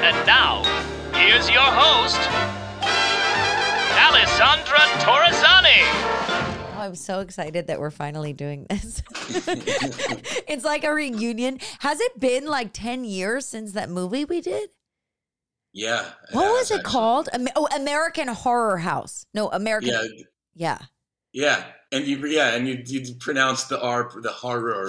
And now, here's your host, Alessandra Torresani. Oh, I'm so excited that we're finally doing this. It's like a reunion. Has it been like 10 years since that movie we did? Yeah. What was it called? American Horror House. No, American. Yeah. Yeah. And you pronounce the R, the horror.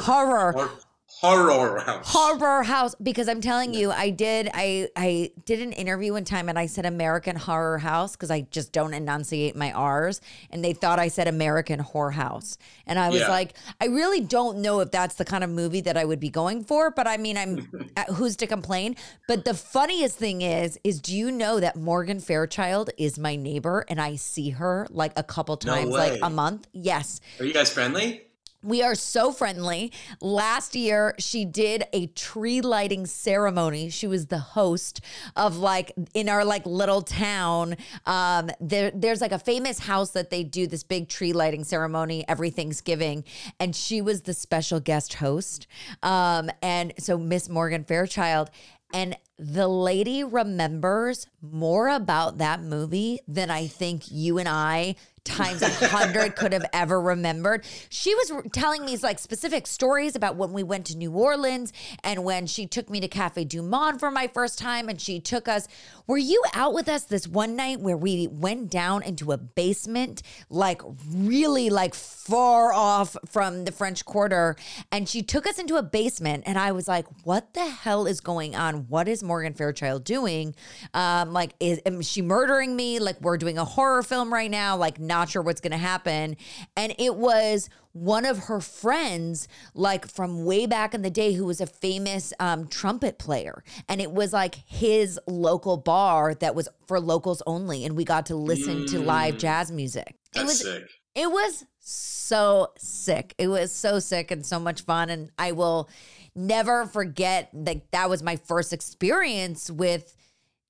Horror House. Because I'm telling you, I did an interview one time and I said American Horror House because I just don't enunciate my R's. And they thought I said American Horror House. And I was like, I really don't know if that's the kind of movie that I would be going for. But I mean, who's to complain? But the funniest thing is do you know that Morgan Fairchild is my neighbor and I see her like a couple times, like a month? Yes. Are you guys friendly? We are so friendly. Last year, she did a tree lighting ceremony. She was the host of in our little town. There's a famous house that they do this big tree lighting ceremony every Thanksgiving. And she was the special guest host. And so Miss Morgan Fairchild. And the lady remembers more about that movie than I think you and I times 100 could have ever remembered. She was telling me specific stories about when we went to New Orleans and when she took me to Cafe Du Monde for my first time and she took us. Were you out with us this one night where we went down into a basement, really far off from the French Quarter, and she took us into a basement and I was like, what the hell is going on? What is Morgan Fairchild doing? Am she murdering me? We're doing a horror film right now, not sure what's going to happen. And it was one of her friends, from way back in the day, who was a famous trumpet player. And it was his local bar that was for locals only. And we got to listen to live jazz music. That's sick. It was so sick. It was so sick and so much fun. And I will never forget that was my first experience with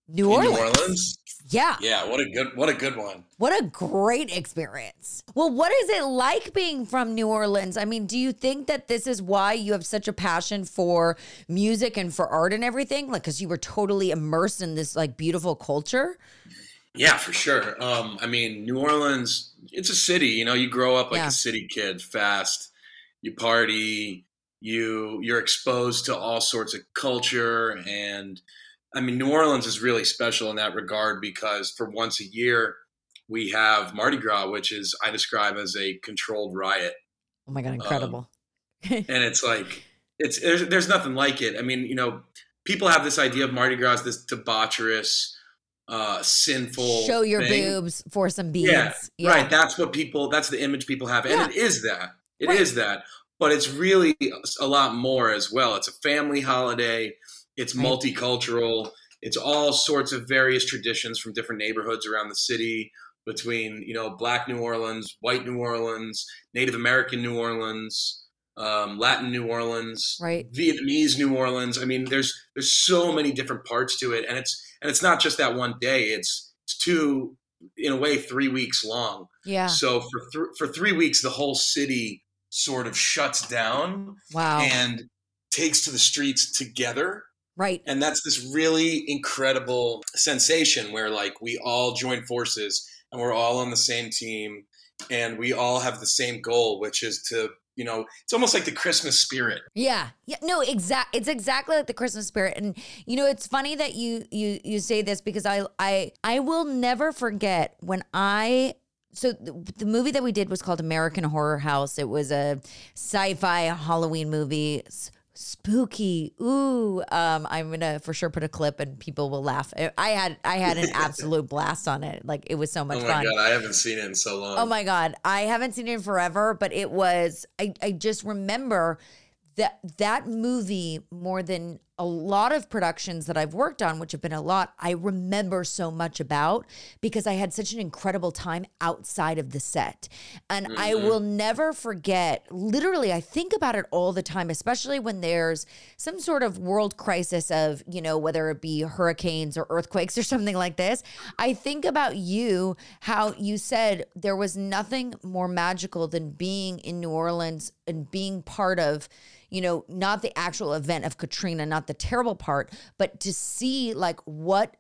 New Orleans. Yeah, what a good one. What a great experience. Well, what is it like being from New Orleans? I mean, do you think that this is why you have such a passion for music and for art and everything? Because you were totally immersed in this beautiful culture? Yeah, for sure. I mean, New Orleans, it's a city, you grow up a city kid fast. You party, you're exposed to all sorts of culture and I mean, New Orleans is really special in that regard because for once a year we have Mardi Gras, which is I describe as a controlled riot. Oh my God, incredible! And there's nothing like it. I mean, people have this idea of Mardi Gras, this debaucherous, sinful. Show your boobs for some beads. Yeah, right. That's the image people have, and it is that. It is that, but it's really a lot more as well. It's a family holiday. It's multicultural. It's all sorts of various traditions from different neighborhoods around the city between, Black New Orleans, White New Orleans, Native American New Orleans, Latin New Orleans, Vietnamese New Orleans. I mean, there's so many different parts to it. And it's not just that one day. It's three weeks long. Yeah. So for 3 weeks, the whole city sort of shuts down. Wow. And takes to the streets together. Right. And that's this really incredible sensation where we all join forces and we're all on the same team and we all have the same goal, which is to, it's almost like the Christmas spirit. Yeah. Yeah. No, it's exactly like the Christmas spirit. And, it's funny that you say this because I will never forget when so the movie that we did was called American Horror House. It was a sci-fi Halloween movie. Spooky. Ooh. I'm going to for sure put a clip and people will laugh. I had an absolute blast on it. It was so much fun. Oh my God. I haven't seen it in so long. Oh my God. I haven't seen it in forever, but it was, I just remember that movie more than a lot of productions that I've worked on, which have been a lot, I remember so much about because I had such an incredible time outside of the set. And I will never forget, literally, I think about it all the time, especially when there's some sort of world crisis of, whether it be hurricanes or earthquakes or something like this. I think about you, how you said there was nothing more magical than being in New Orleans and being part of, not the actual event of Katrina, not not the terrible part, but to see like what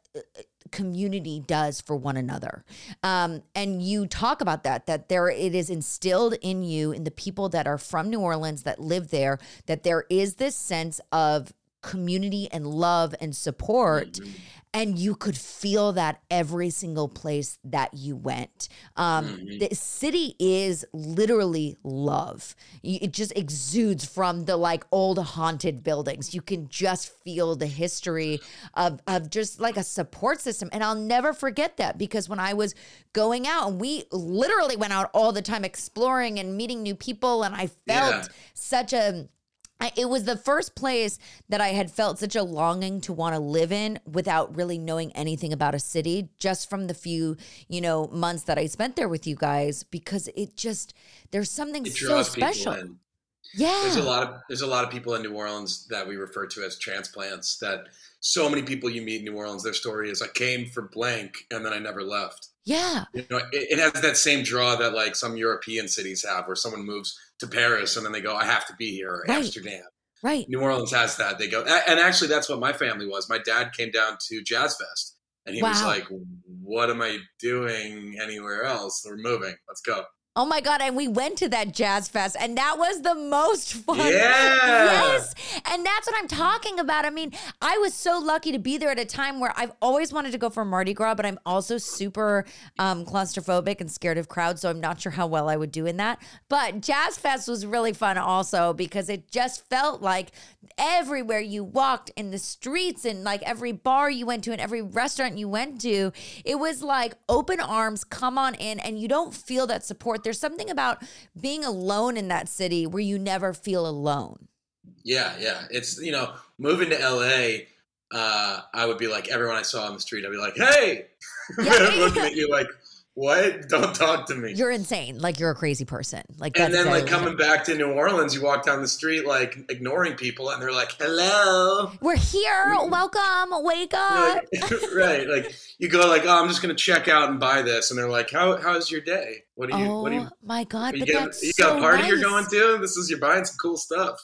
community does for one another. And you talk about that there, it is instilled in you, in the people that are from New Orleans that live there, that there is this sense of community and love and support. Mm-hmm. And you could feel that every single place that you went. The city is literally love. It just exudes from the like old haunted buildings. You can just feel the history of just like a support system. And I'll never forget that, because when I was going out, and we literally went out all the time exploring and meeting new people, and I felt such a... It was the first place that I had felt such a longing to want to live in without really knowing anything about a city, just from the few, months that I spent there with you guys, because there's something so special. Yeah. There's a lot of people in New Orleans that we refer to as transplants, that so many people you meet in New Orleans, their story is I came for blank and then I never left. Yeah. It has that same draw that like some European cities have, where someone moves to Paris and then they go, I have to be here, or Amsterdam. Right. New Orleans has that. They go, and actually that's what my family was. My dad came down to Jazz Fest and he was like, what am I doing anywhere else? We're moving. Let's go. Oh my God. And we went to that Jazz Fest and that was the most fun. Yeah. Yes. And that's what I'm talking about. I mean, I was so lucky to be there at a time where I've always wanted to go for Mardi Gras, but I'm also super claustrophobic and scared of crowds. So I'm not sure how well I would do in that. But Jazz Fest was really fun also, because it just felt like everywhere you walked in the streets and like every bar you went to and every restaurant you went to, it was like open arms, come on in, and you don't feel that support. There's something about being alone in that city where you never feel alone. Yeah. It's, moving to LA, I would be like, everyone I saw on the street, I'd be like, hey, looking at you like, what? Don't talk to me. You're insane. Like, you're a crazy person. Like, and then like coming back to New Orleans, you walk down the street, like ignoring people and they're like, hello, we're here. Welcome. Wake up. Right. Like you go like, oh, I'm just going to check out and buy this. And they're like, how's your day? Oh my God! But that's so nice. You got a party you're going to? This is, you're buying some cool stuff.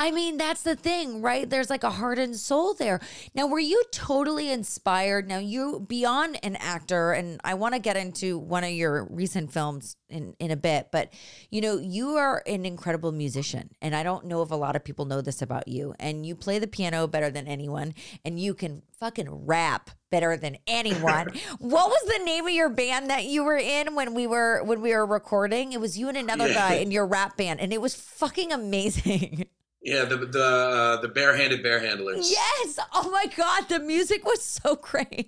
I mean, that's the thing, right? There's like a heart and soul there. Now, were you totally inspired? Now, you, beyond an actor, and I want to get into one of your recent films in a bit, but you are an incredible musician, and I don't know if a lot of people know this about you. And you play the piano better than anyone, and you can fucking rap better than anyone. What was the name of your band that you were in when we were recording? It was you and another guy in your rap band, and it was fucking amazing. Yeah, the Bear Handed Bear Handlers. Yes. Oh my God, the music was so great.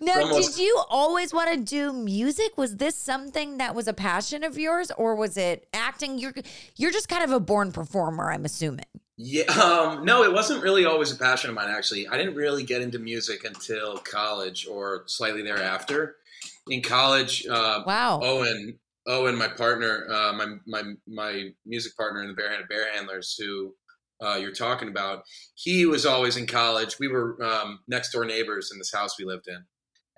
Now, did you always want to do music? Was this something that was a passion of yours, or was it acting? You're just kind of a born performer, I'm assuming. Yeah. No, it wasn't really always a passion of mine, actually. I didn't really get into music until college or slightly thereafter. In college, Owen, my partner, my music partner in the Bear Handed Bear Handlers, who you're talking about, he was always in college. We were next door neighbors in this house we lived in,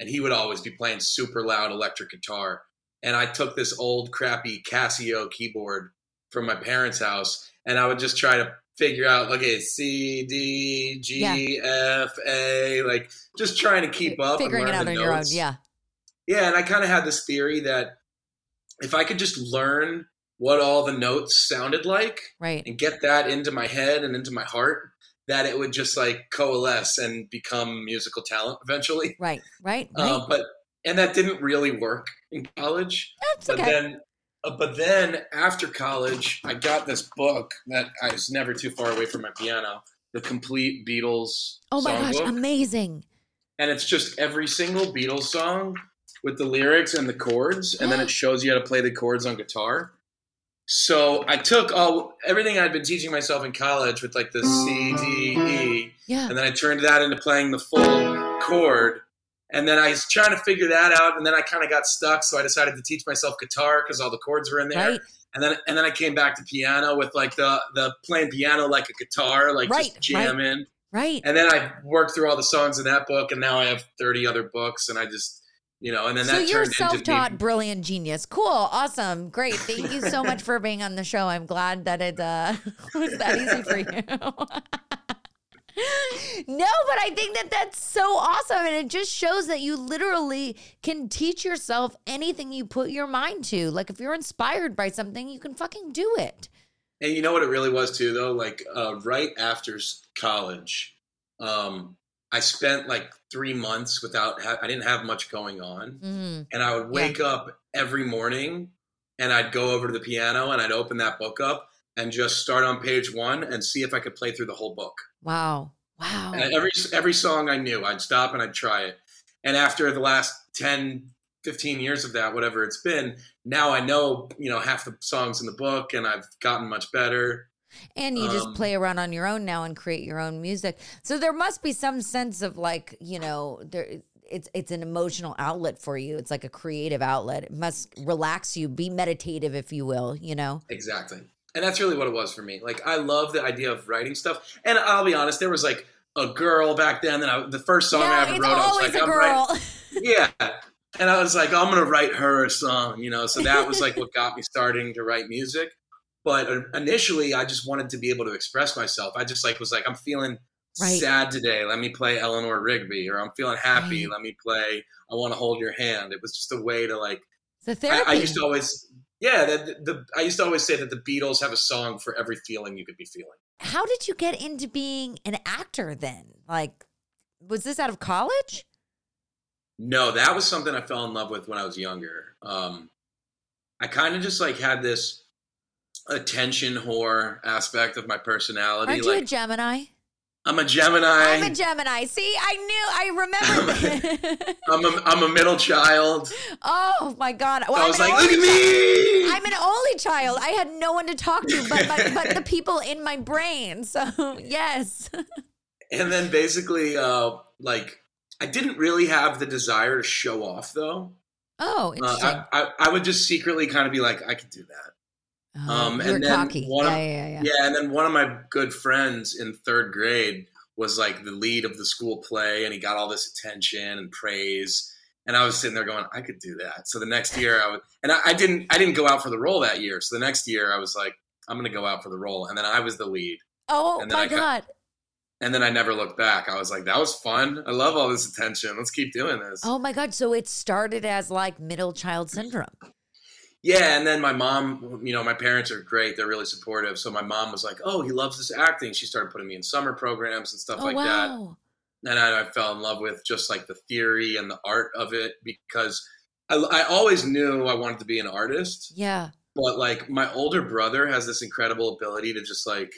and he would always be playing super loud electric guitar. And I took this old crappy Casio keyboard from my parents' house, and I would just try to figure out, okay, C, D, G, F, A, like just trying to keep up. Figuring it out on your own, yeah. Yeah, and I kind of had this theory that if I could just learn what all the notes sounded like and get that into my head and into my heart, that it would just like coalesce and become musical talent eventually. Right. And that didn't really work in college. That's okay. But then after college, I got this book that I was never too far away from my piano, The Complete Beatles song book. Oh my gosh, amazing. And it's just every single Beatles song with the lyrics and the chords, and then it shows you how to play the chords on guitar. So I took everything I'd been teaching myself in college with like the C, D, E, and then I turned that into playing the full chord. And then I was trying to figure that out, and then I kind of got stuck, so I decided to teach myself guitar because all the chords were in there. Right. And then I came back to piano with like the playing piano like a guitar, like just jamming. Right. And then I worked through all the songs in that book, and now I have 30 other books, and I just... and then so that you're self-taught, brilliant genius. Cool. Awesome. Great. Thank you so much for being on the show. I'm glad that it was that easy for you. No, but I think that that's so awesome. And it just shows that you literally can teach yourself anything you put your mind to. Like, if you're inspired by something, you can fucking do it. And you know what it really was too, though? Like, right after college, I spent like 3 months without, I didn't have much going on. Mm-hmm. And I would wake up every morning and I'd go over to the piano and I'd open that book up and just start on page one and see if I could play through the whole book. Wow. Wow. And every song I knew, I'd stop and I'd try it. And after the last 10, 15 years of that, whatever it's been, now I know, you know, half the songs in the book and I've gotten much better. And you just play around on your own now and create your own music. So there must be some sense of like, you know, there it's an emotional outlet for you. It's like a creative outlet. It must relax you, be meditative, if you will, you know? Exactly. And that's really what it was for me. Like, I love the idea of writing stuff. And I'll be honest, there was like a girl back then. And the first song I ever wrote, I was like, I'm girl. Yeah. And I was like, I'm going to write her a song, you know? So that was like what got me starting to write music. But initially I just wanted to be able to express myself. I just like was like, I'm feeling sad today. Let me play Eleanor Rigby. Or I'm feeling happy. Right. Let me play I Want to Hold Your Hand. It was just a way to like, the therapy. I used to always... Yeah, I used to always say that the Beatles have a song for every feeling you could be feeling. How did you get into being an actor then? Like, was this out of college? No, that was something I fell in love with when I was younger. I kind of just like had this attention whore aspect of my personality. Aren't you like, a Gemini? I'm a Gemini. See, I remember. I'm a middle child. Oh my God. Well, so I was like, look at me. I'm an only child. I had no one to talk to but the people in my brain. So yes. And then basically, like I didn't really have the desire to show off though. Oh, interesting. I would just secretly kind of be like, I could do that. And then one of my good friends in third grade was like the lead of the school play and he got all this attention and praise. And I was sitting there going, I could do that. So the next year I didn't go out for the role that year. So the next year I was like, I'm going to go out for the role. And then I was the lead. Oh my God. And then I never looked back. I was like, that was fun. I love all this attention. Let's keep doing this. Oh my God. So it started as like middle child syndrome. Yeah, and then my mom, you know, my parents are great. They're really supportive. So my mom was like, oh, he loves this acting. She started putting me in summer programs and stuff that. And I fell in love with just like the theory and the art of it because I always knew I wanted to be an artist. Yeah. But like my older brother has this incredible ability to just like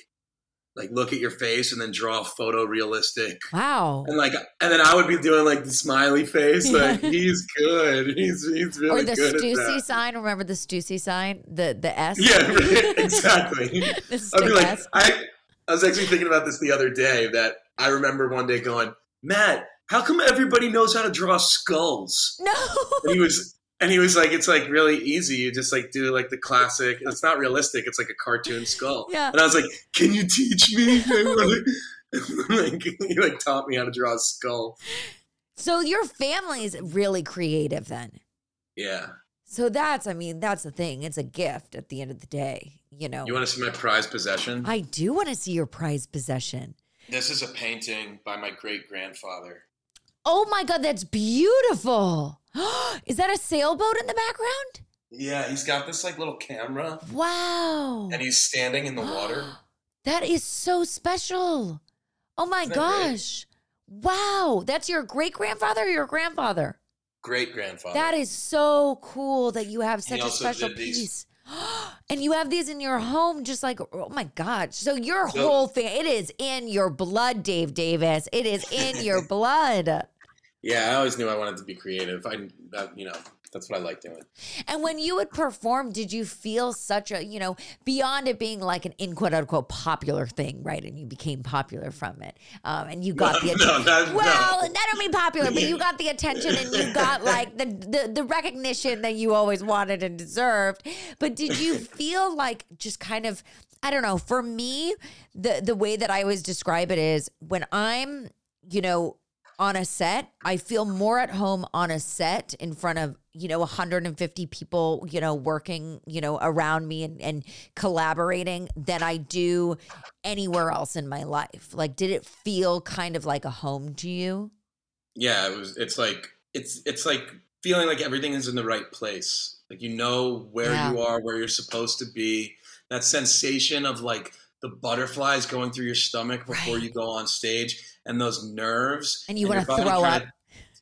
look at your face and then draw photorealistic. Wow. And then I would be doing like the smiley face. Like he's good. He's really good. Or the Stussy sign. Remember the Stussy sign? The S. Yeah, exactly. I'd be like, I was actually thinking about this the other day that I remember one day going, Matt, how come everybody knows how to draw skulls? No. And he was like, it's like really easy. You just like do like the classic. It's not realistic. It's like a cartoon skull. Yeah. And I was like, can you teach me? Like, he like taught me how to draw a skull. So your family is really creative then. Yeah. So that's the thing. It's a gift at the end of the day, you know. You want to see my prized possession? I do want to see your prized possession. This is a painting by my great grandfather. Oh my God, that's beautiful. Is that a sailboat in the background? Yeah, he's got this like little camera. Wow. And he's standing in the water. That is so special. Oh my gosh. Great? Wow. That's your great-grandfather or your grandfather? Great-grandfather. That is so cool that you have such a special piece. And you have these in your home, just like, oh my God. So your whole thing, it is in your blood, Dave Davis. It is in your blood. Yeah, I always knew I wanted to be creative. That's what I like doing. And when you would perform, did you feel such a, you know, beyond it being like an in quote unquote popular thing, right? And you became popular from it. And you got the attention. That don't mean popular, but you got the attention and you got like the recognition that you always wanted and deserved. But did you feel like just kind of, I don't know, for me, the way that I always describe it is when I'm, you know, on a set. I feel more at home on a set in front of, 150 people, working, around me and collaborating than I do anywhere else in my life. Like, did it feel kind of like a home to you? Yeah, it's like feeling like everything is in the right place. Like, where you are, where you're supposed to be. That sensation of like the butterflies going through your stomach before you go on stage, and those nerves. And you want to throw up.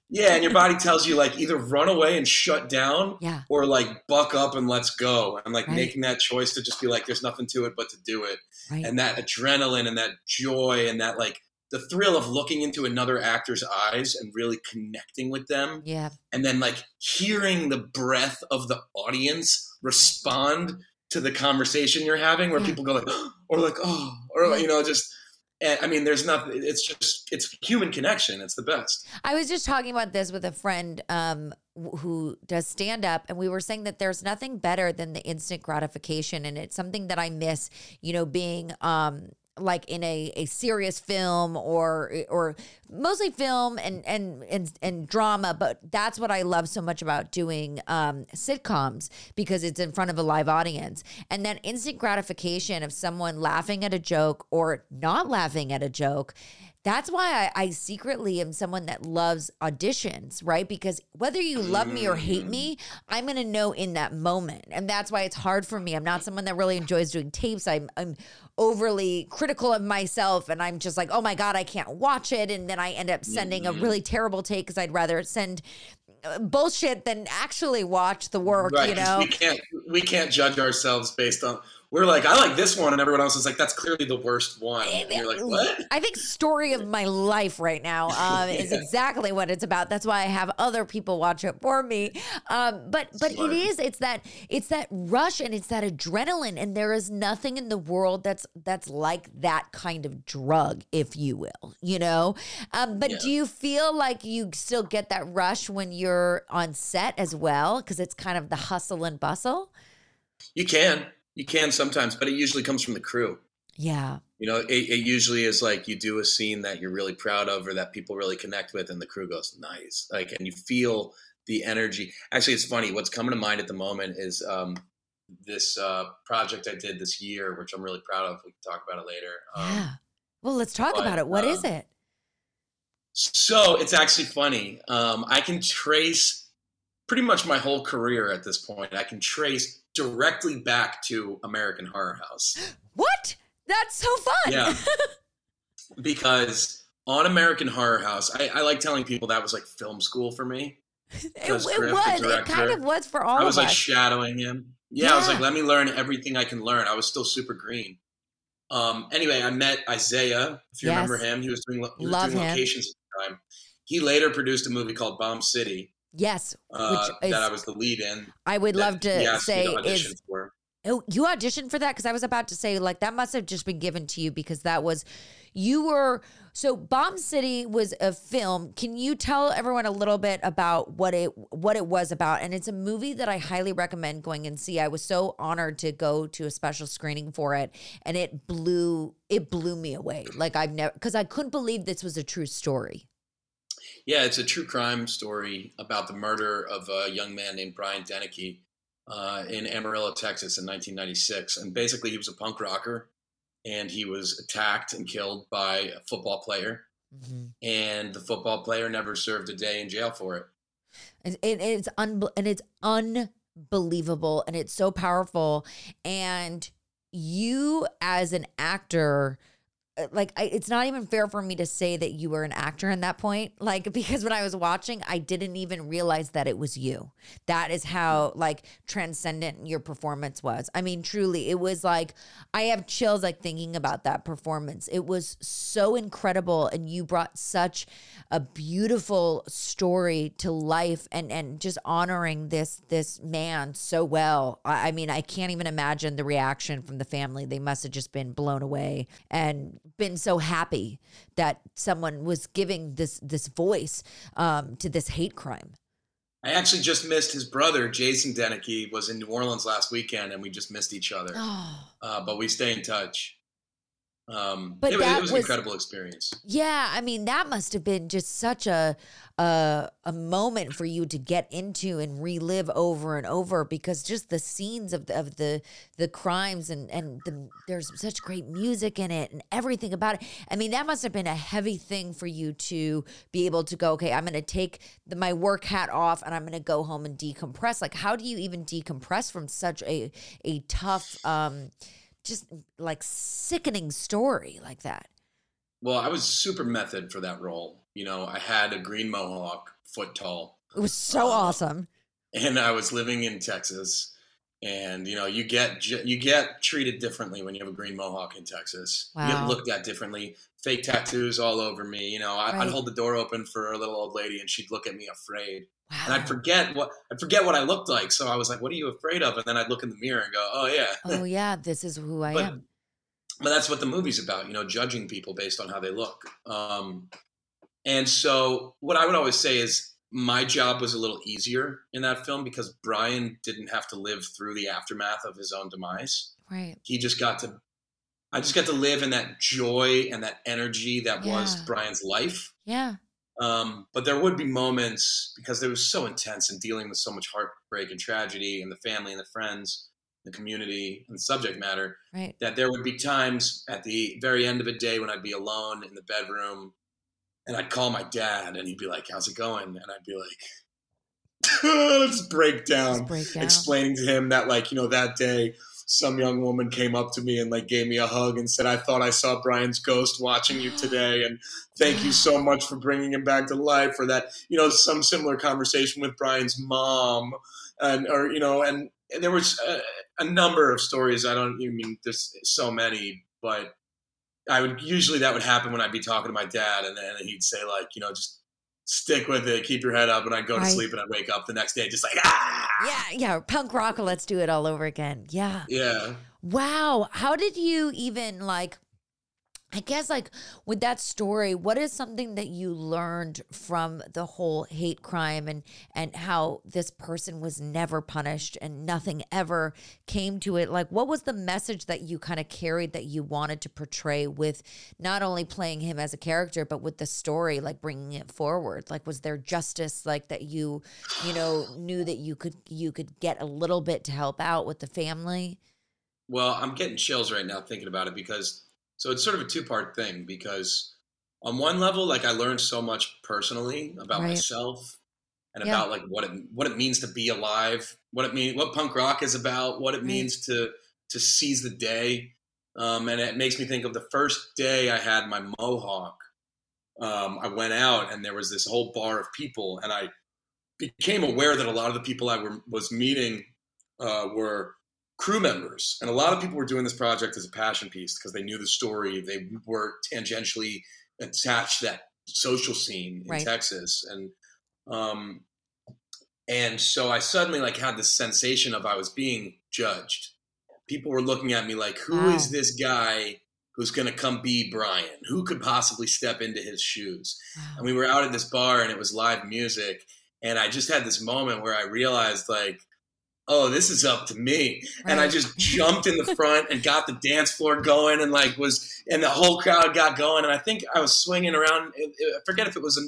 Yeah. And your body tells you like either run away and shut down or like buck up and let's go. And like making that choice to just be like, there's nothing to it but to do it. Right. And that adrenaline and that joy and that like the thrill of looking into another actor's eyes and really connecting with them. Yeah. And then like hearing the breath of the audience respond to the conversation you're having where people go like, or like, oh, or like, just... And I mean, there's nothing, it's human connection. It's the best. I was just talking about this with a friend who does stand up, and we were saying that there's nothing better than the instant gratification. And it's something that I miss, being like in a serious film or mostly film and drama. But that's what I love so much about doing sitcoms, because it's in front of a live audience. And that instant gratification of someone laughing at a joke or not laughing at a joke. That's why I secretly am someone that loves auditions, right? Because whether you love me or hate me, I'm going to know in that moment. And that's why it's hard for me. I'm not someone that really enjoys doing tapes. I'm overly critical of myself, and I'm just like, oh my God, I can't watch it. And then I end up sending a really terrible take because I'd rather send bullshit than actually watch the work, We can't judge ourselves based on... We're like, I like this one, and everyone else is like, that's clearly the worst one. And you're like, what? I think story of my life right now is exactly what it's about. That's why I have other people watch it for me. But smart. It's that rush, and it's that adrenaline, and there is nothing in the world that's like that kind of drug, if you will, Do you feel like you still get that rush when you're on set as well? Because it's kind of the hustle and bustle. You can sometimes, but it usually comes from the crew. Yeah. It usually is like you do a scene that you're really proud of or that people really connect with, and the crew goes, nice. Like, and you feel the energy. Actually, it's funny. What's coming to mind at the moment is this project I did this year, which I'm really proud of. We can talk about it later. Yeah. Well, let's talk about it. What is it? So it's actually funny. I can trace pretty much my whole career at this point. I can trace directly back to American Horror House. What? That's so fun. Yeah. Because on American Horror House, I like telling people that was like film school for me. It was. It kind of was for all of us. I was like shadowing him. Yeah, I was like, let me learn everything I can learn. I was still super green. Anyway, I met Isaiah, if you remember him. He was doing locations at the time. He later produced a movie called Bomb City. Yes, which that I was the lead in. I would love to say you auditioned for that, because I was about to say like that must have just been given to you, because that was Bomb City was a film. Can you tell everyone a little bit about what it was about? And it's a movie that I highly recommend going and see. I was so honored to go to a special screening for it, and it blew me away. Like because I couldn't believe this was a true story. Yeah, it's a true crime story about the murder of a young man named Brian Deneke in Amarillo, Texas in 1996. And basically he was a punk rocker, and he was attacked and killed by a football player. Mm-hmm. And the football player never served a day in jail for it. And it's unbelievable, and it's so powerful. And you as an actor... it's not even fair for me to say that you were an actor in that point, like, because when I was watching, I didn't even realize that it was you. That is how like transcendent your performance was. I mean, truly, it was like, I have chills like thinking about that performance. It was so incredible, and you brought such a beautiful story to life, and just honoring this man so well. I mean, I can't even imagine the reaction from the family. They must have just been blown away and been so happy that someone was giving this voice to this hate crime. I actually just missed his brother, Jason Deneke, was in New Orleans last weekend, and we just missed each other. But we stay in touch. But yeah, that it was an incredible experience. Yeah, I mean, that must have been just such a moment for you to get into and relive over and over, because just the scenes of the crimes and there's such great music in it and everything about it. I mean, that must have been a heavy thing for you to be able to go, okay, I'm going to take my work hat off and I'm going to go home and decompress. Like, how do you even decompress from such a tough, just like sickening story like that? Well, I was super method for that role. You know, I had a green mohawk, foot tall. It was so awesome. And I was living in Texas, and you know, you get treated differently when you have a green mohawk in Texas. Wow. You get looked at differently. Fake tattoos all over me. You know, I'd hold the door open for a little old lady, and she'd look at me afraid. Wow. And I'd forget what I looked like. So I was like, "What are you afraid of?" And then I'd look in the mirror and go, "Oh yeah, this is who I am." But that's what the movie's about, you know, judging people based on how they look. And so what I would always say is my job was a little easier in that film because Brian didn't have to live through the aftermath of his own demise. Right. I just got to live in that joy and that energy that was Brian's life. Yeah. But there would be moments, because it was so intense and dealing with so much heartbreak and tragedy and the family and the friends, the community and the subject matter, that there would be times at the very end of a day when I'd be alone in the bedroom and I'd call my dad and he'd be like, "How's it going?" And I'd be like, let's break down, explaining to him that, like, you know, that day some young woman came up to me and like gave me a hug and said, "I thought I saw Brian's ghost watching you today. And thank you so much for bringing him back to life," or that, you know, some similar conversation with Brian's mom and there was a number of stories. There's so many, but that would happen when I'd be talking to my dad and he'd say, like, you know, "Just stick with it, keep your head up," and I'd go to sleep and I'd wake up the next day just like, ah! Yeah, punk rock, let's do it all over again. Yeah. Yeah. Wow. How did you even, like, I guess, like, with that story, what is something that you learned from the whole hate crime and how this person was never punished and nothing ever came to it? Like, what was the message that you kind of carried that you wanted to portray with not only playing him as a character, but with the story, like bringing it forward? Like, was there justice, like, that you know, knew that you could get a little bit to help out with the family? Well, I'm getting chills right now thinking about it because... So it's sort of a two-part thing because on one level, like, I learned so much personally about myself and about like what it means to be alive, what punk rock is about, what it means to seize the day. And it makes me think of the first day I had my mohawk. I went out and there was this whole bar of people, and I became aware that a lot of the people I was meeting were crew members, and a lot of people were doing this project as a passion piece because they knew the story. They were tangentially attached to that social scene in Texas, and so I suddenly, like, had this sensation of I was being judged. People were looking at me like, "Who is this guy who's going to come be Brian? Who could possibly step into his shoes?" Wow. And we were out at this bar, and it was live music, and I just had this moment where I realized, like, oh, this is up to me. Right. And I just jumped in the front and got the dance floor going and and the whole crowd got going. And I think I was swinging around. I forget if it was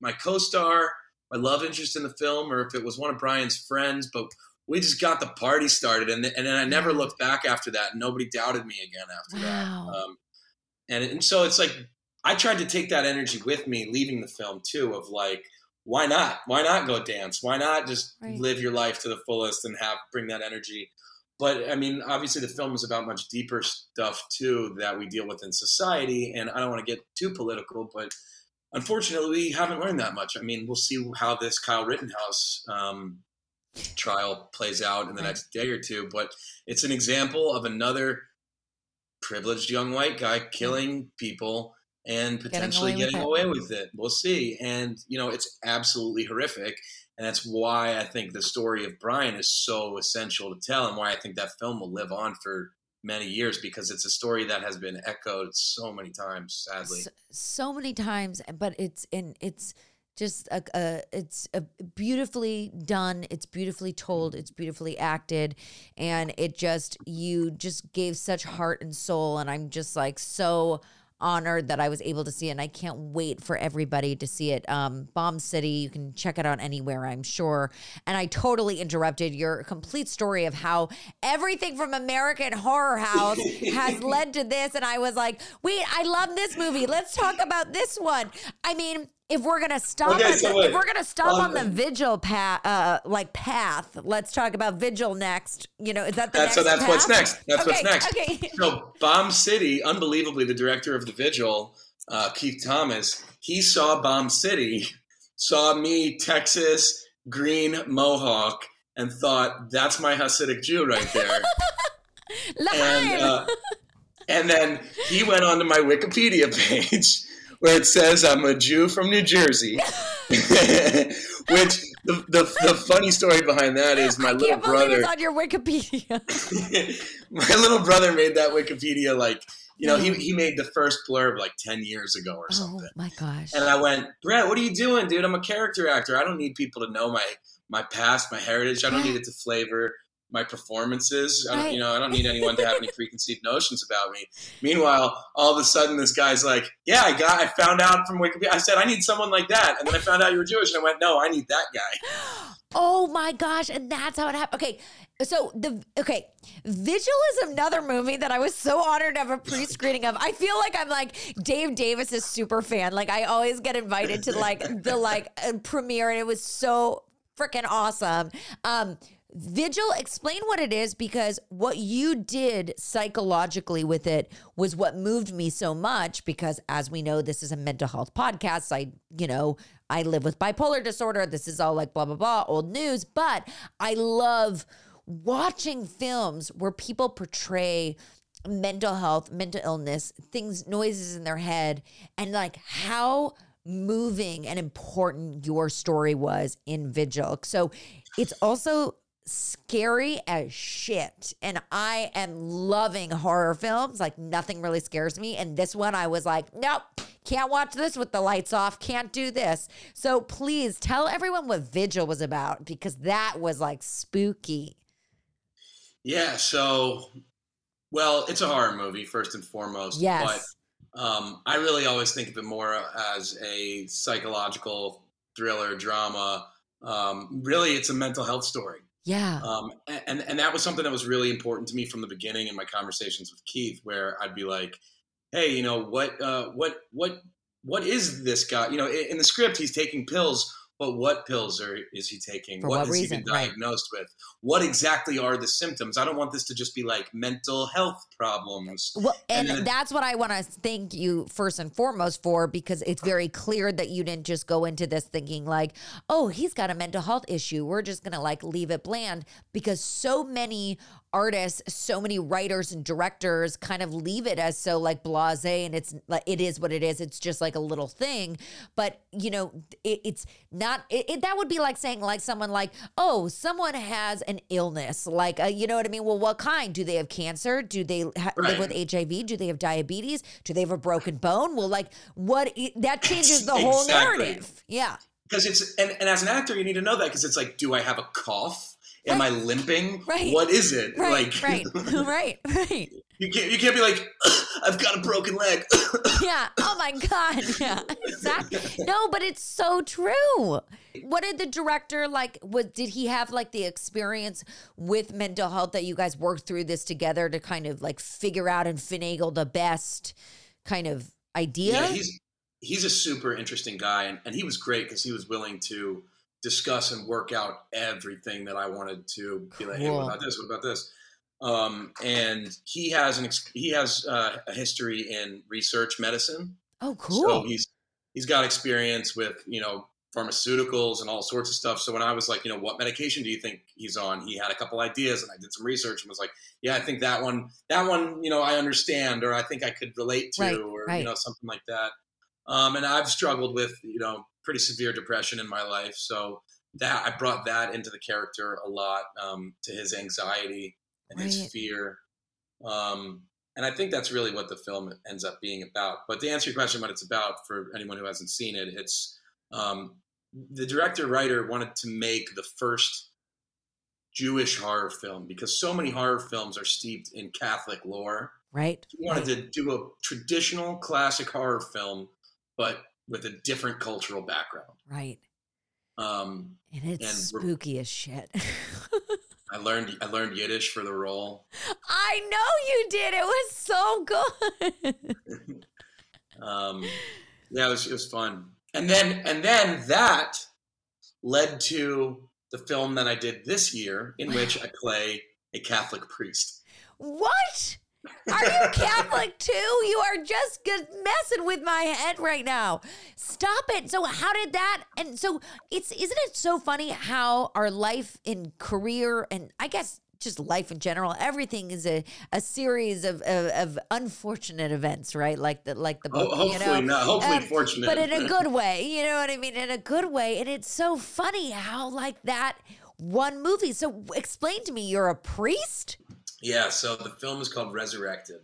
my co-star, my love interest in the film, or if it was one of Brian's friends, but we just got the party started. And then I never looked back after that. And nobody doubted me again after that. And so it's like, I tried to take that energy with me leaving the film too, of like, why not? Why not go dance? Why not just live your life to the fullest and bring that energy? But I mean, obviously the film is about much deeper stuff too that we deal with in society. And I don't want to get too political, but unfortunately we haven't learned that much. I mean, we'll see how this Kyle Rittenhouse trial plays out in the next day or two, but it's an example of another privileged young white guy killing people and potentially getting away with it. We'll see. And, you know, it's absolutely horrific. And that's why I think the story of Brian is so essential to tell, and why I think that film will live on for many years, because it's a story that has been echoed so many times, sadly. So many times, but it's just it's beautifully done. It's beautifully told. It's beautifully acted. And it just, you just gave such heart and soul. And I'm just like so honored that I was able to see it. And I can't wait for everybody to see it. Bomb City, you can check it out anywhere, I'm sure. And I totally interrupted your complete story of how everything from American Horror House has led to this. And I was like, wait, I love this movie. Let's talk about this one. I mean, if we're gonna stop, if we're gonna stop on the Vigil path, let's talk about Vigil next. You know, is that the next? So that's path? What's next. That's okay, what's next. Okay. So Bomb City, unbelievably, the director of the Vigil, Keith Thomas, he saw Bomb City, saw me, Texas, green mohawk, and thought, "That's my Hasidic Jew right there." And then he went onto my Wikipedia page, where it says I'm a Jew from New Jersey, which the funny story behind that is my little brother. It's on your Wikipedia. My little brother made that Wikipedia he made the first blurb 10 years ago or something. Oh my gosh! And I went, Brett, what are you doing, dude? I'm a character actor. I don't need people to know my past, my heritage. I don't need it to flavor my performances. Right. I don't need anyone to have any preconceived notions about me. Meanwhile, all of a sudden this guy's like, I found out from Wikipedia. I said, I need someone like that. And then I found out you were Jewish. And I went, no, I need that guy. Oh my gosh. And that's how it happened. Okay. So Vigil is another movie that I was so honored to have a pre-screening of. I feel like I'm Dave Davis's super fan. I always get invited to the premiere, and it was so freaking awesome. Vigil, explain what it is, because what you did psychologically with it was what moved me so much, because as we know, this is a mental health podcast. I live with bipolar disorder. This is all blah, blah, blah, old news. But I love watching films where people portray mental health, mental illness, things, noises in their head, and how moving and important your story was in Vigil. So it's also scary as shit, and I am loving horror films. Nothing really scares me, and this one I was nope, can't watch this with the lights off, can't do this. So please tell everyone what Vigil was about, because that was spooky. Yeah, it's a horror movie first and foremost. Yes. But I really always think of it more as a psychological thriller drama. Really, it's a mental health story. Yeah. And that was something that was really important to me from the beginning in my conversations with Keith, where I'd be like, hey, what is this guy? In the script, he's taking pills, but what pills is he taking? For what has he been diagnosed with? What exactly are the symptoms? I don't want this to just be mental health problems. Well, and that's what I want to thank you first and foremost for, because it's very clear that you didn't just go into this thinking he's got a mental health issue, we're just going to leave it bland, because so many artists, so many writers and directors kind of leave it as so blasé, and it's it is what it is. It's just a little thing, but it's not. It that would be saying someone someone has an illness, you know what I mean? Well, what kind? Do they have cancer? Do they live with HIV? Do they have diabetes? Do they have a broken bone? Well, what that changes the whole narrative. Yeah, because it's and as an actor, you need to know that, because it's do I have a cough? Am I limping? Right. What is it? Right. You can't be I've got a broken leg. Yeah. Oh my God. Yeah. Exactly. No, but it's so true. What did the director did he have the experience with mental health that you guys worked through this together to kind of figure out and finagle the best kind of idea? Yeah, he's a super interesting guy, and he was great because he was willing to discuss and work out everything that I wanted to be hey, what about this? What about this? And he has a history in research medicine. Oh, cool. So he's got experience with, pharmaceuticals and all sorts of stuff. So when I was what medication do you think he's on? He had a couple ideas, and I did some research and was I think that one, I understand, or I think I could relate to, something like that. And I've struggled with, pretty severe depression in my life. So that I brought that into the character a lot, to his anxiety and his fear. And I think that's really what the film ends up being about. But to answer your question, what it's about for anyone who hasn't seen it, it's the director-writer wanted to make the first Jewish horror film because so many horror films are steeped in Catholic lore. Right. He wanted to do a traditional classic horror film, but with a different cultural background. Right. And it's spooky as shit. I learned Yiddish for the role. I know you did. It was so good. Yeah, it was fun. And then that led to the film that I did this year, in which I play a Catholic priest. What? Are you Catholic too? You are just messing with my head right now. Stop it. So how did that, and so isn't it so funny how our life and career and I guess just life in general, everything is a series of unfortunate events, right? Hopefully fortunate. But in a good way, you know what I mean? In a good way. And it's so funny how like that one movie. So explain to me, you're a priest? Yeah, so the film is called Resurrected.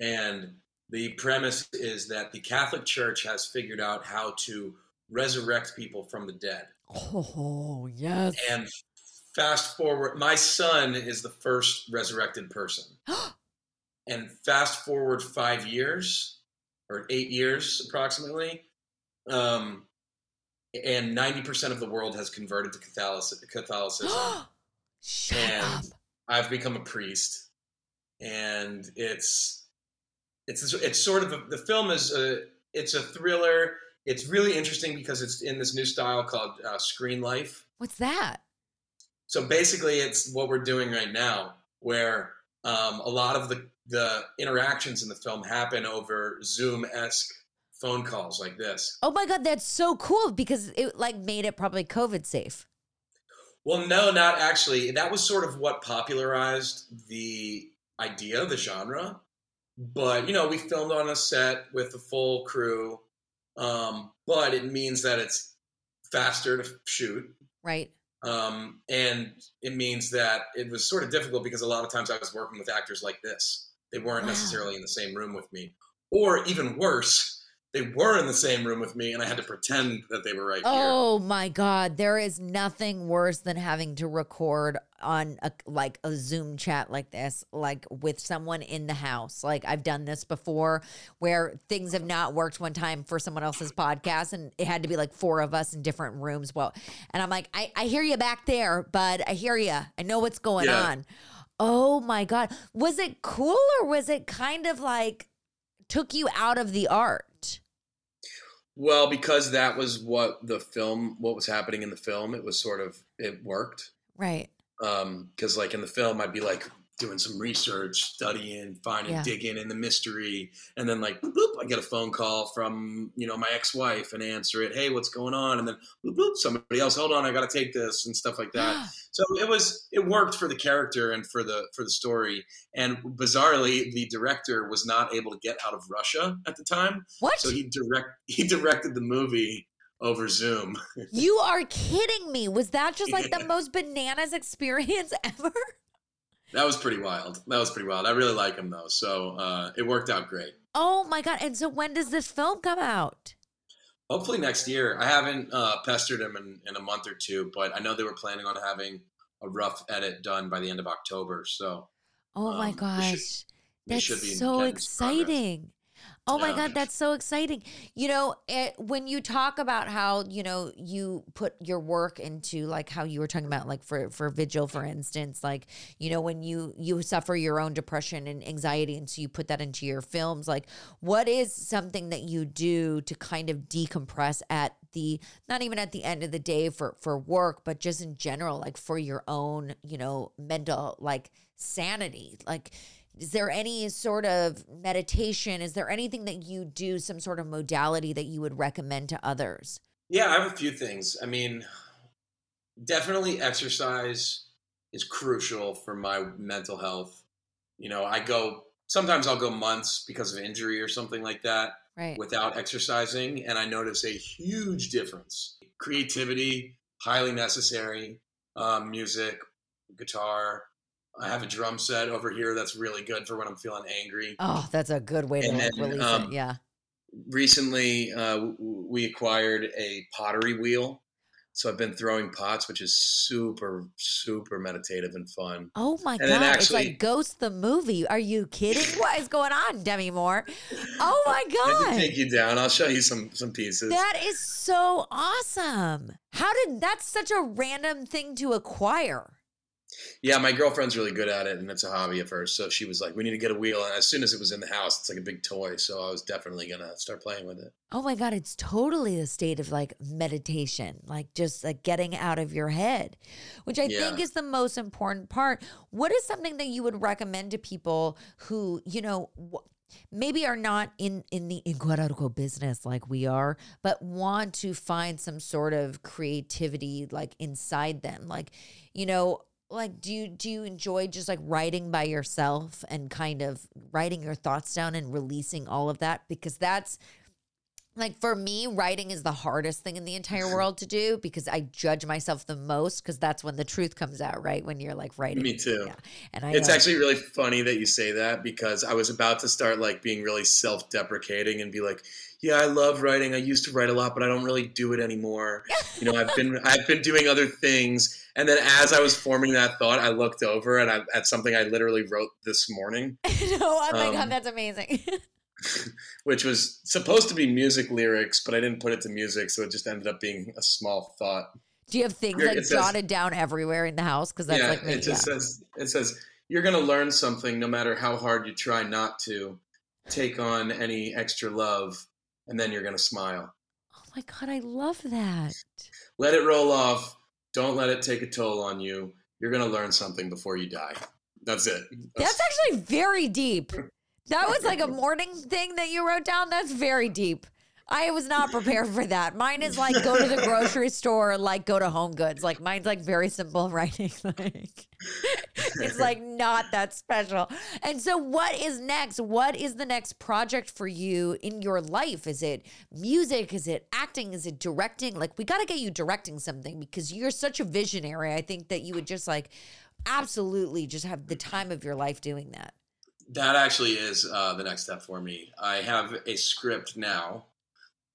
And the premise is that the Catholic Church has figured out how to resurrect people from the dead. Oh, yes. And fast forward, my son is the first resurrected person. And fast forward 5 years, or 8 years approximately, and 90% of the world has converted to Catholicism. Shut up. I've become a priest, and it's sort of the film is it's a thriller. It's really interesting because it's in this new style called Screen Life. What's that? So basically, it's what we're doing right now, where a lot of the interactions in the film happen over Zoom-esque phone calls like this. Oh my God, that's so cool because it like made it probably COVID safe. Well, no, not actually. That was sort of what popularized the idea, the genre. But, you know, we filmed on a set with a full crew. But it means that it's faster to shoot. Right. And it means that it was sort of difficult because a lot of times I was working with actors like this. They weren't necessarily in the same room with me. Or even worse, they were in the same room with me, and I had to pretend that they were right here. Oh, my God. There is nothing worse than having to record on a Zoom chat like this, like with someone in the house. Like I've done this before where things have not worked one time for someone else's podcast, and it had to be like four of us in different rooms. Well, and I'm like, I hear you back there, bud. I hear you. I know what's going on. Oh, my God. Was it cool or was it kind of like took you out of the art? Well, because that was what was happening in the film, it worked. Right. Because like in the film, I'd be like doing some research, studying, digging in the mystery. And then like, boop, boop, I get a phone call from, you know, my ex-wife and answer it. Hey, what's going on? And then boop, boop, somebody else, hold on, I got to take this and stuff like that. So it worked for the character and for the story. And bizarrely, the director was not able to get out of Russia at the time. What? So he directed the movie over Zoom. You are kidding me. Was that just like the most bananas experience ever? That was pretty wild. I really like him though. So it worked out great. Oh my God. And so when does this film come out? Hopefully next year. I haven't pestered him in a month or two, but I know they were planning on having a rough edit done by the end of October. So, oh my gosh, that's so exciting! Oh my God, that's so exciting. You know, when you talk about how, you know, you put your work into like how you were talking about, like for Vigil, for instance, like, you know, when you suffer your own depression and anxiety, and so you put that into your films, like what is something that you do to kind of decompress at the, not even at the end of the day for work, but just in general, like for your own, you know, mental, like sanity, like, is there any sort of meditation? Is there anything that you do, some sort of modality that you would recommend to others? Yeah, I have a few things. I mean, definitely exercise is crucial for my mental health. You know, I'll go months because of injury or something like that without exercising. And I notice a huge difference. Creativity, highly necessary, music, guitar. I have a drum set over here that's really good for when I'm feeling angry. Oh, that's a good way to release it. Yeah. recently we acquired a pottery wheel. So I've been throwing pots, which is super, super meditative and fun. Oh my God. Actually, it's like Ghost the movie. Are you kidding? What is going on, Demi Moore? Oh my God. I can take you down. I'll show you some pieces. That is so awesome. That's such a random thing to acquire. Yeah, my girlfriend's really good at it, and it's a hobby of hers. So she was like, we need to get a wheel. And as soon as it was in the house, it's like a big toy. So I was definitely going to start playing with it. Oh, my God. It's totally a state of like meditation, like just like getting out of your head, which I think is the most important part. What is something that you would recommend to people who, you know, maybe are not in the incredible business like we are, but want to find some sort of creativity like inside them? Like, you know, like, do you enjoy just like writing by yourself and kind of writing your thoughts down and releasing all of that? Because that's like, for me, writing is the hardest thing in the entire world to do because I judge myself the most, because that's when the truth comes out, right? When you're like writing. Me too. Yeah. And it's actually really funny that you say that, because I was about to start like being really self-deprecating and be like, yeah, I love writing. I used to write a lot, but I don't really do it anymore. You know, I've been doing other things. And then as I was forming that thought, I looked over and at something I literally wrote this morning. Oh my God, that's amazing. Which was supposed to be music lyrics, but I didn't put it to music, so it just ended up being a small thought. Do you have things jotted down everywhere in the house? Because that's like me. It says, you're going to learn something no matter how hard you try not to. Take on any extra love, and then you're going to smile. Oh my God, I love that. Let it roll off. Don't let it take a toll on you. You're going to learn something before you die. That's it. That's actually very deep. That was like a morning thing that you wrote down. That's very deep. I was not prepared for that. Mine is like go to the grocery store, like go to Home Goods. Like mine's like very simple writing. Like it's like not that special. And so what is next? What is the next project for you in your life? Is it music? Is it acting? Is it directing? Like we got to get you directing something, because you're such a visionary. I think that you would just like absolutely just have the time of your life doing that. That actually is the next step for me. I have a script now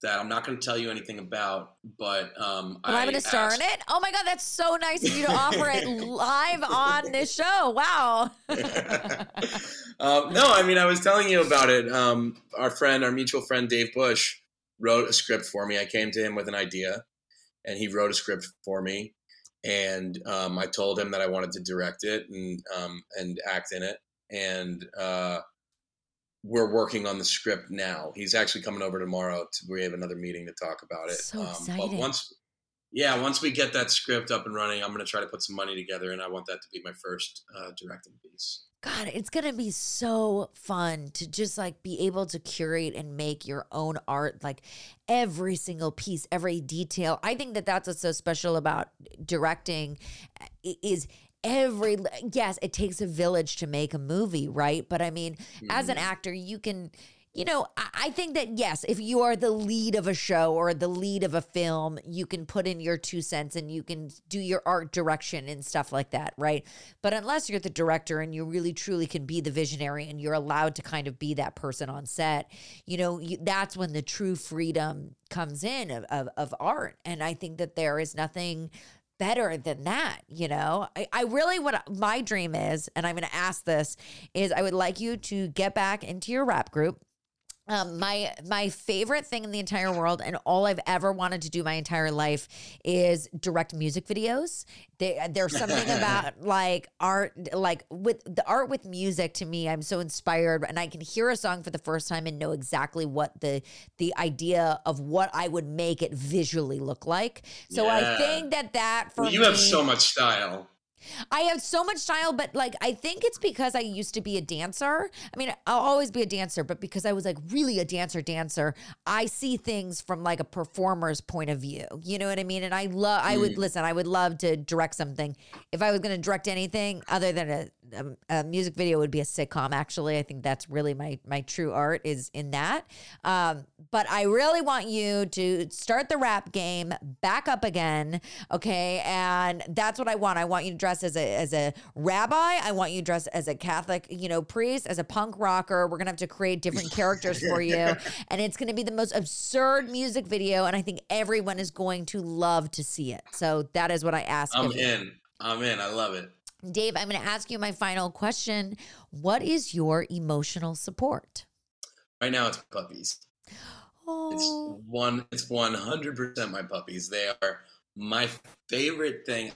that I'm not going to tell you anything about, but I'm going to star in it? Oh my God, that's so nice of you to offer it live on this show. Wow. No, I mean, I was telling you about it. Our mutual friend, Dave Bush, wrote a script for me. I came to him with an idea and he wrote a script for me. And I told him that I wanted to direct it and act in it. And, we're working on the script now. He's actually coming over tomorrow. We have another meeting to talk about it. So exciting. But once we get that script up and running, I'm going to try to put some money together, and I want that to be my first directing piece. God, it's going to be so fun to just like be able to curate and make your own art, like every single piece, every detail. I think that that's what's so special about directing is it takes a village to make a movie, right? But I mean, as an actor, you can, you know, I think that, yes, if you are the lead of a show or the lead of a film, you can put in your 2 cents and you can do your art direction and stuff like that, right? But unless you're the director and you really truly can be the visionary and you're allowed to kind of be that person on set, you know, that's when the true freedom comes in of art. And I think that there is nothing better than that, you know? What my dream is, and I'm going to ask this, is I would like you to get back into your rap group. My favorite thing in the entire world, and all I've ever wanted to do my entire life, is direct music videos. There's something about like art, like with the art with music. To me, I'm so inspired, and I can hear a song for the first time and know exactly what the idea of what I would make it visually look like. So I think that for you me, have so much style. I have so much style, but like, I think it's because I used to be a dancer. I mean, I'll always be a dancer, but because I was like really a dancer, I see things from like a performer's point of view. You know what I mean? And I would love to direct something. If I was going to direct anything other than a a music video would be a sitcom, actually. I think that's really my true art is in that. But I really want you to start the rap game back up again, okay? And that's what I want. I want you to dress as a rabbi. I want you to dress as a Catholic, priest, as a punk rocker. We're going to have to create different characters for you. And it's going to be the most absurd music video, and I think everyone is going to love to see it. So that is what I ask. I'm in. I love it. Dave, I'm going to ask you my final question. What is your emotional support? Right now, it's puppies. Oh. It's 100% my puppies. They are my favorite thing.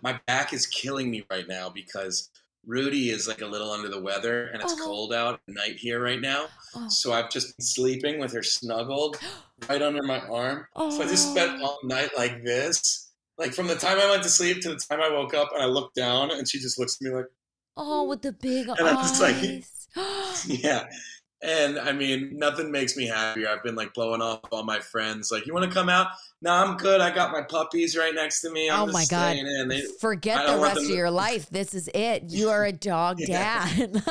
My back is killing me right now because Rudy is like a little under the weather, and it's cold out at night here right now. Oh. So I've just been sleeping with her snuggled right under my arm. Oh. So I just spent all night like this. Like from the time I went to sleep to the time I woke up, and I looked down, and she just looks at me like, "Oh, with the big eyes." And I'm just like, "Yeah." And I mean, nothing makes me happier. I've been like blowing off all my friends. Like, you want to come out? No, I'm good. I got my puppies right next to me. I'm just staying in. Forget the rest of your life. This is it. You are a dog dad.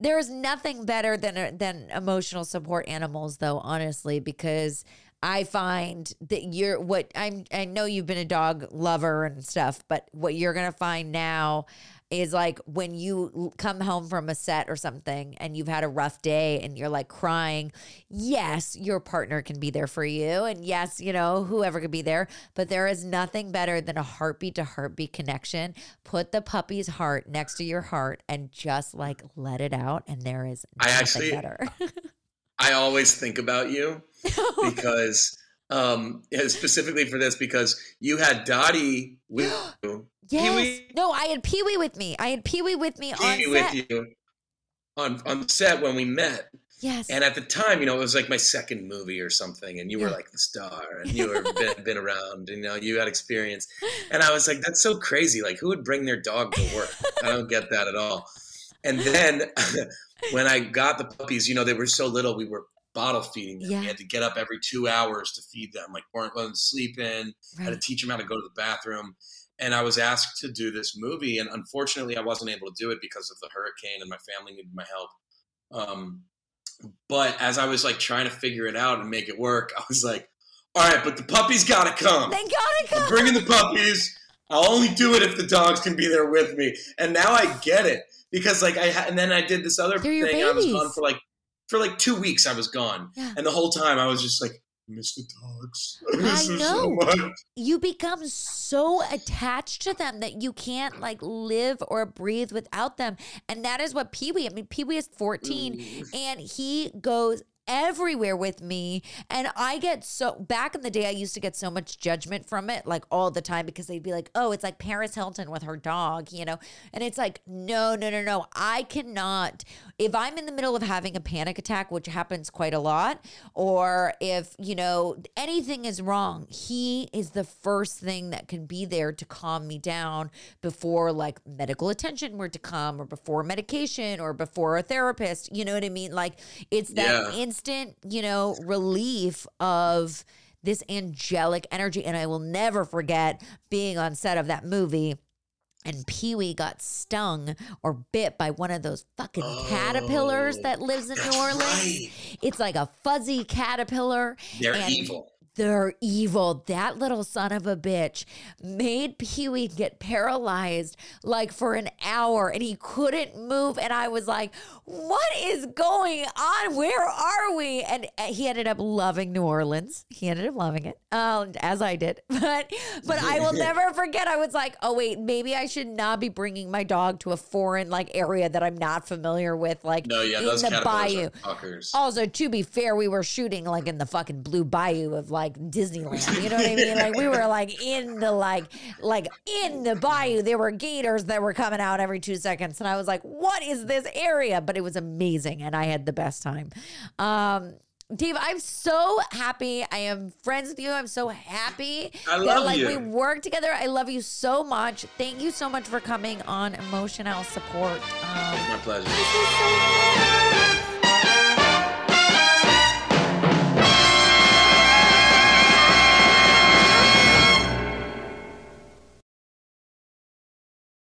There is nothing better than emotional support animals, though. Honestly, because I find that I know you've been a dog lover and stuff, but what you're going to find now is like when you come home from a set or something and you've had a rough day and you're like crying, yes, your partner can be there for you. And yes, whoever could be there, but there is nothing better than a heartbeat to heartbeat connection. Put the puppy's heart next to your heart and just like let it out. And there is nothing better. I always think about you because specifically for this, because you had Dottie with you. Yes. Pee-wee. No, I had Pee-wee with me. On set when we met. Yes. And at the time, it was like my second movie or something. And you were like the star, and you were been around, you had experience. And I was like, that's so crazy. Like, who would bring their dog to work? I don't get that at all. And then when I got the puppies, they were so little, we were bottle feeding them. We had to get up every 2 hours to feed them, like weren't sleeping, had to teach them how to go to the bathroom. And I was asked to do this movie, and unfortunately I wasn't able to do it because of the hurricane and my family needed my help. But as I was like trying to figure it out and make it work, I was like, all right, but the puppies gotta come. They gotta come. I'm bringing the puppies. I'll only do it if the dogs can be there with me. And now I get it. Because and then I did this other thing. I was gone for 2 weeks. I was gone, and the whole time I was just like, I miss the dogs. I miss them so much. You become so attached to them that you can't live or breathe without them, and that is what Pee-wee. I mean, Pee-wee is 14, and he goes everywhere with me, and I get back in the day I used to get so much judgment from it, like all the time, because they'd be like, oh, it's like Paris Hilton with her dog, and it's like, no, I cannot. If I'm in the middle of having a panic attack, which happens quite a lot, or if anything is wrong, he is the first thing that can be there to calm me down before like medical attention were to come, or before medication, or before a therapist, it's that instant, relief of this angelic energy. And I will never forget being on set of that movie, and Pee-wee got stung or bit by one of those fucking caterpillars that lives in New Orleans. Right. It's like a fuzzy caterpillar. They're evil. They're evil. That little son of a bitch made Pee-wee get paralyzed like for an hour, and he couldn't move. And I was like, what is going on? Where are we? And he ended up loving New Orleans. He ended up loving it, as I did. But I will never forget. I was like, oh, wait, maybe I should not be bringing my dog to a foreign area that I'm not familiar with. Those in the bayou. Also, to be fair, we were shooting in the fucking Blue Bayou of Disneyland, you know what I mean? We were in the in the bayou. There were gators that were coming out every 2 seconds, and I was like, "What is this area?" But it was amazing, and I had the best time. Dave, I'm so happy. I am friends with you. I'm so happy that we work together. I love you so much. Thank you so much for coming on Emotional Support. My pleasure.